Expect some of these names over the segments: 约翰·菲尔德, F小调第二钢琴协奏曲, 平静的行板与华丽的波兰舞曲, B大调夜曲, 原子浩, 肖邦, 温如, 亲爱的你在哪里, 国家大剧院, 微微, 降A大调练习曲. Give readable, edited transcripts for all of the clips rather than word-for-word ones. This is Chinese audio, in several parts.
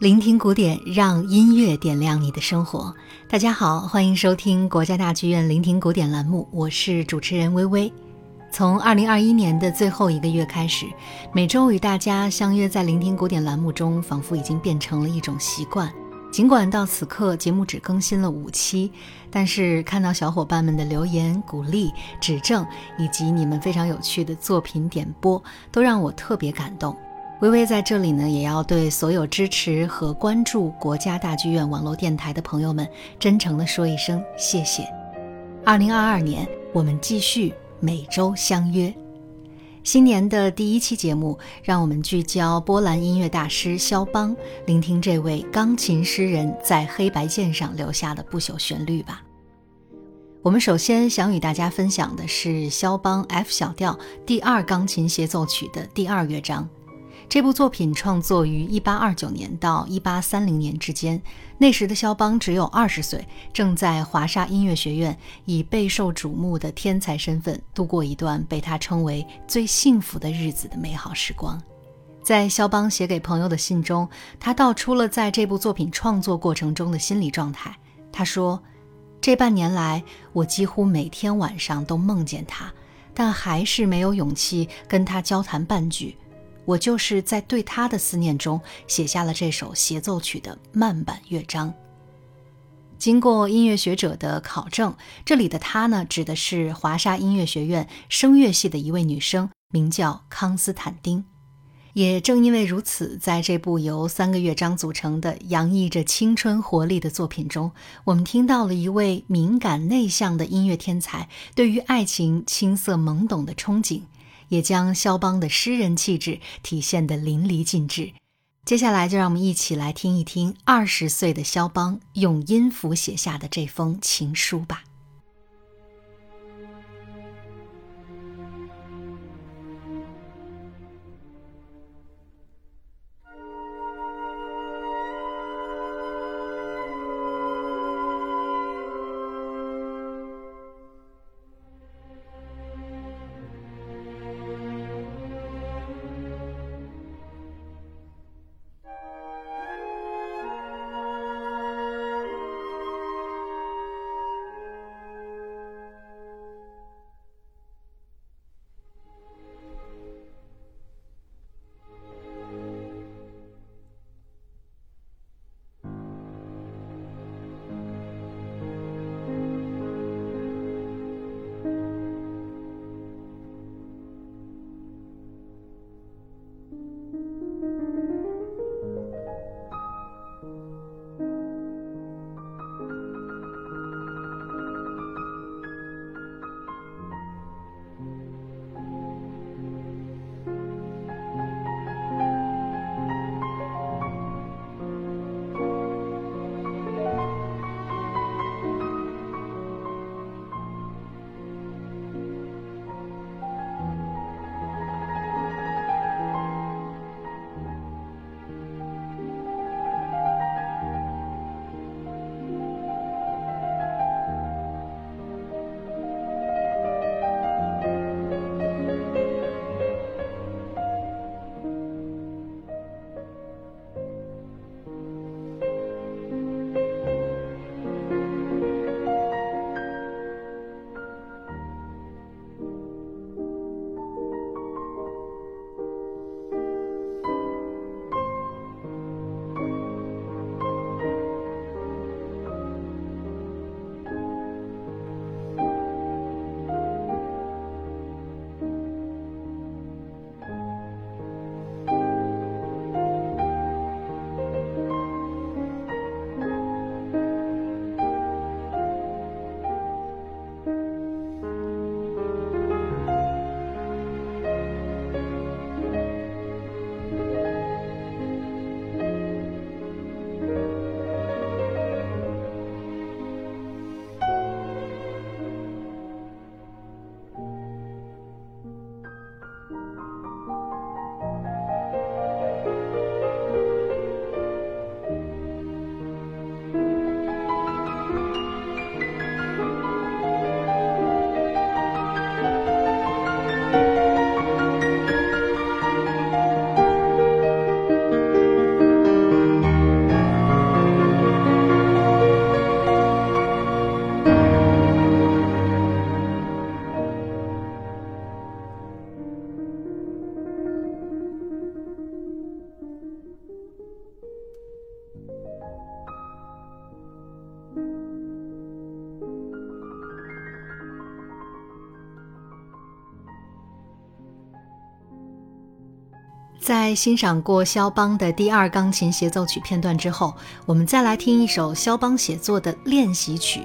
聆听古典，让音乐点亮你的生活。大家好，欢迎收听国家大剧院聆听古典栏目，我是主持人微微。从2021年的最后一个月开始，每周与大家相约在聆听古典栏目中，仿佛已经变成了一种习惯。尽管到此刻节目只更新了5期，但是看到小伙伴们的留言、鼓励、指正，以及你们非常有趣的作品点播，都让我特别感动。微微在这里呢，也要对所有支持和关注国家大剧院网络电台的朋友们，真诚地说一声谢谢。2022年，我们继续每周相约。新年的第1期节目，让我们聚焦波兰音乐大师肖邦，聆听这位钢琴诗人在黑白键上留下的不朽旋律吧。我们首先想与大家分享的是肖邦 F 小调第2钢琴协奏曲的第2乐章。这部作品创作于1829年到1830年之间，那时的肖邦只有20岁，正在华沙音乐学院以备受瞩目的天才身份度过一段被他称为最幸福的日子的美好时光。在肖邦写给朋友的信中，他道出了在这部作品创作过程中的心理状态。他说，这半年来，我几乎每天晚上都梦见他，但还是没有勇气跟他交谈半句。我就是在对他的思念中写下了这首协奏曲的慢板乐章。经过音乐学者的考证，这里的他呢，指的是华沙音乐学院声乐系的一位女生，名叫康斯坦丁。也正因为如此，在这部由3个乐章组成的洋溢着青春活力的作品中，我们听到了一位敏感内向的音乐天才对于爱情青涩懵懂的憧憬，也将肖邦的诗人气质体现得淋漓尽致。接下来就让我们一起来听一听20岁的肖邦用音符写下的这封情书吧。在欣赏过肖邦的第二钢琴协奏曲片段之后，我们再来听一首肖邦写作的练习曲。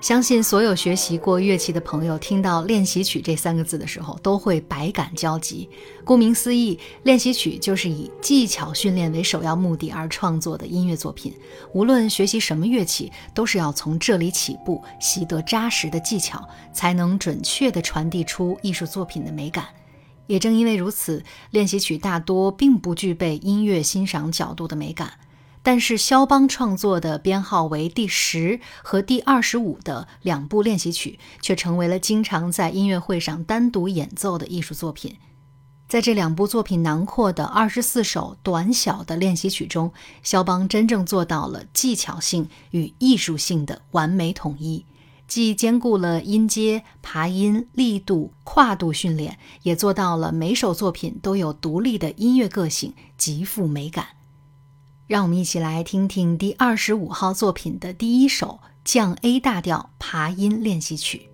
相信所有学习过乐器的朋友听到练习曲这三个字的时候都会百感交集。顾名思义，练习曲就是以技巧训练为首要目的而创作的音乐作品，无论学习什么乐器，都是要从这里起步，习得扎实的技巧，才能准确地传递出艺术作品的美感。也正因为如此，练习曲大多并不具备音乐欣赏角度的美感。但是肖邦创作的编号为第10和第25的两部练习曲却成为了经常在音乐会上单独演奏的艺术作品。在这两部作品囊括的24首短小的练习曲中，肖邦真正做到了技巧性与艺术性的完美统一，既兼顾了音阶、爬音、力度、跨度训练，也做到了每首作品都有独立的音乐个性，极富美感。让我们一起来听听第25号作品的第一首降 A 大调爬音练习曲。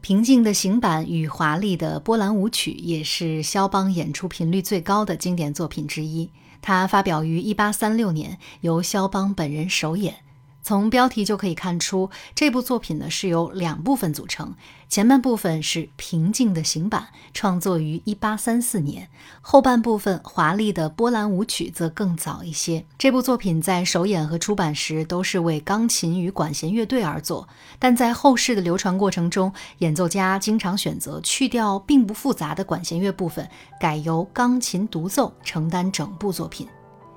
平静的行板与华丽的波兰舞曲也是肖邦演出频率最高的经典作品之一，它发表于1836年，由肖邦本人首演。从标题就可以看出，这部作品呢是由两部分组成，前半部分是平静的行板，创作于1834年，后半部分华丽的波兰舞曲则更早一些。这部作品在首演和出版时都是为钢琴与管弦乐队而作，但在后世的流传过程中，演奏家经常选择去掉并不复杂的管弦乐部分，改由钢琴独奏承担整部作品。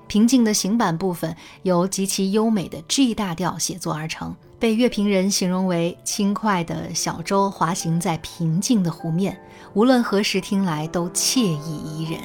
平静的行板部分由极其优美的 G 大调写作而成，被乐评人形容为轻快的小舟滑行在平静的湖面，无论何时听来都惬意宜人。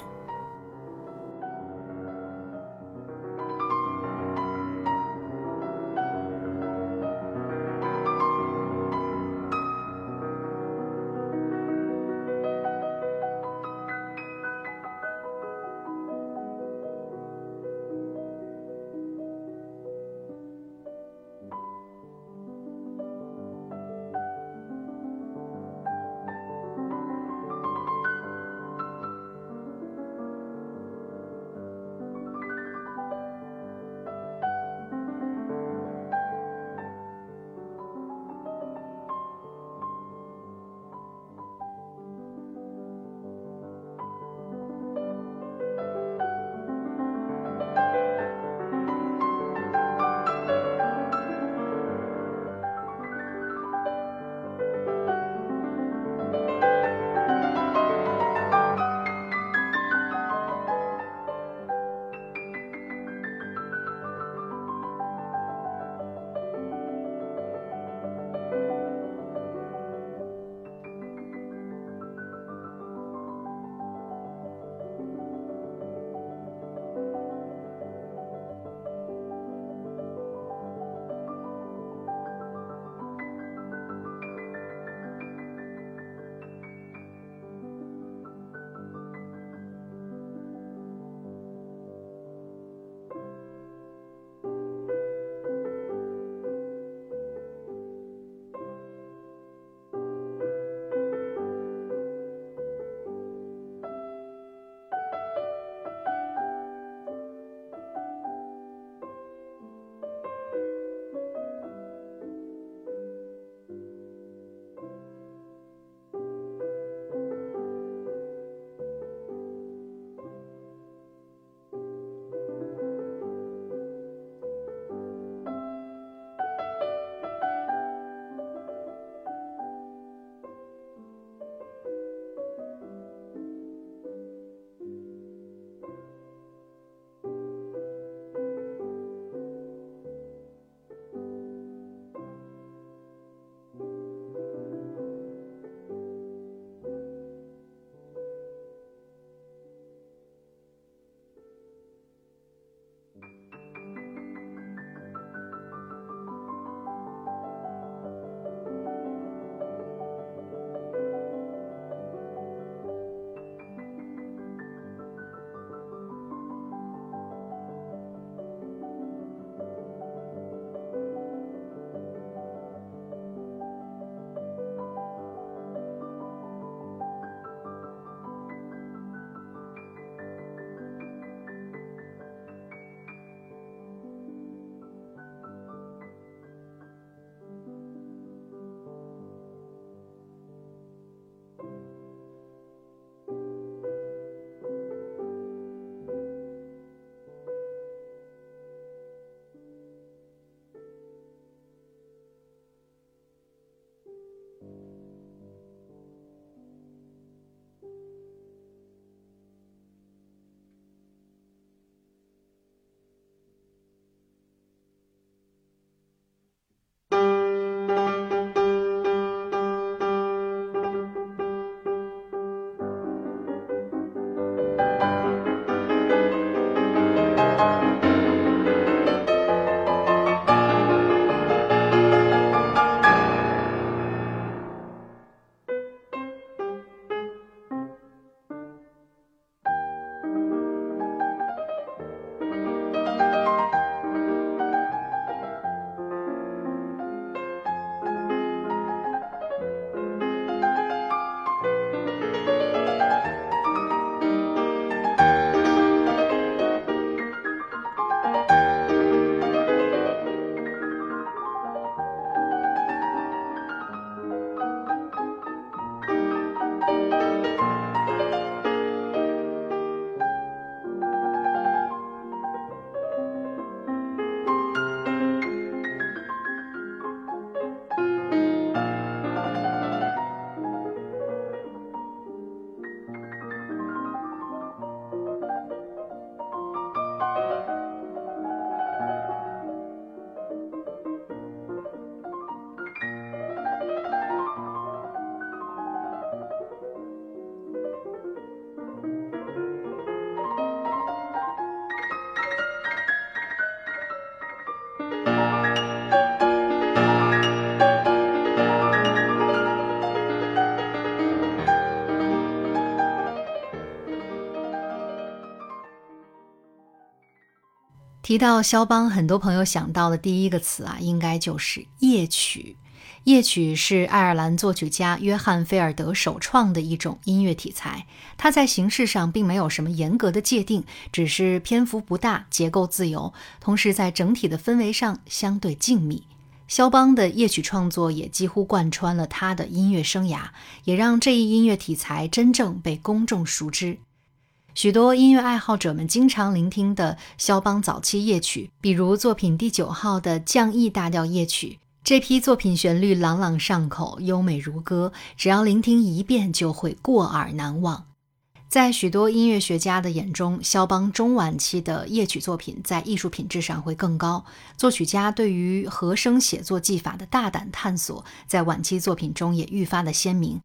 提到肖邦，很多朋友想到的第一个词啊，应该就是夜曲。夜曲是爱尔兰作曲家约翰·菲尔德首创的一种音乐题材，它在形式上并没有什么严格的界定，只是篇幅不大，结构自由，同时在整体的氛围上相对静谧。肖邦的夜曲创作也几乎贯穿了他的音乐生涯，也让这一音乐题材真正被公众熟知。许多音乐爱好者们经常聆听的肖邦早期夜曲，比如作品第9号的降 E 大调夜曲，这批作品旋律朗朗上口，优美如歌，只要聆听一遍就会过耳难忘。在许多音乐学家的眼中，肖邦中晚期的夜曲作品在艺术品质上会更高，作曲家对于和声写作技法的大胆探索在晚期作品中也愈发的鲜明。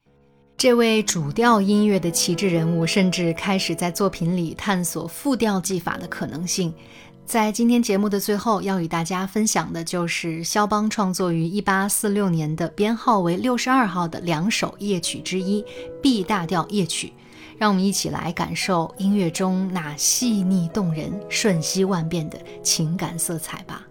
这位主调音乐的旗帜人物甚至开始在作品里探索复调技法的可能性。在今天节目的最后，要与大家分享的就是肖邦创作于1846年的编号为62号的两首夜曲之一 B 大调夜曲，让我们一起来感受音乐中那细腻动人、瞬息万变的情感色彩吧。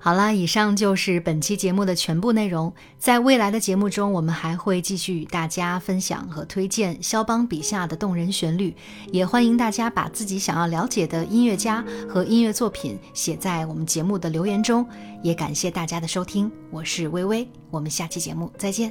好啦，以上就是本期节目的全部内容。在未来的节目中，我们还会继续与大家分享和推荐肖邦笔下的动人旋律，也欢迎大家把自己想要了解的音乐家和音乐作品写在我们节目的留言中。也感谢大家的收听，我是微微，我们下期节目再见。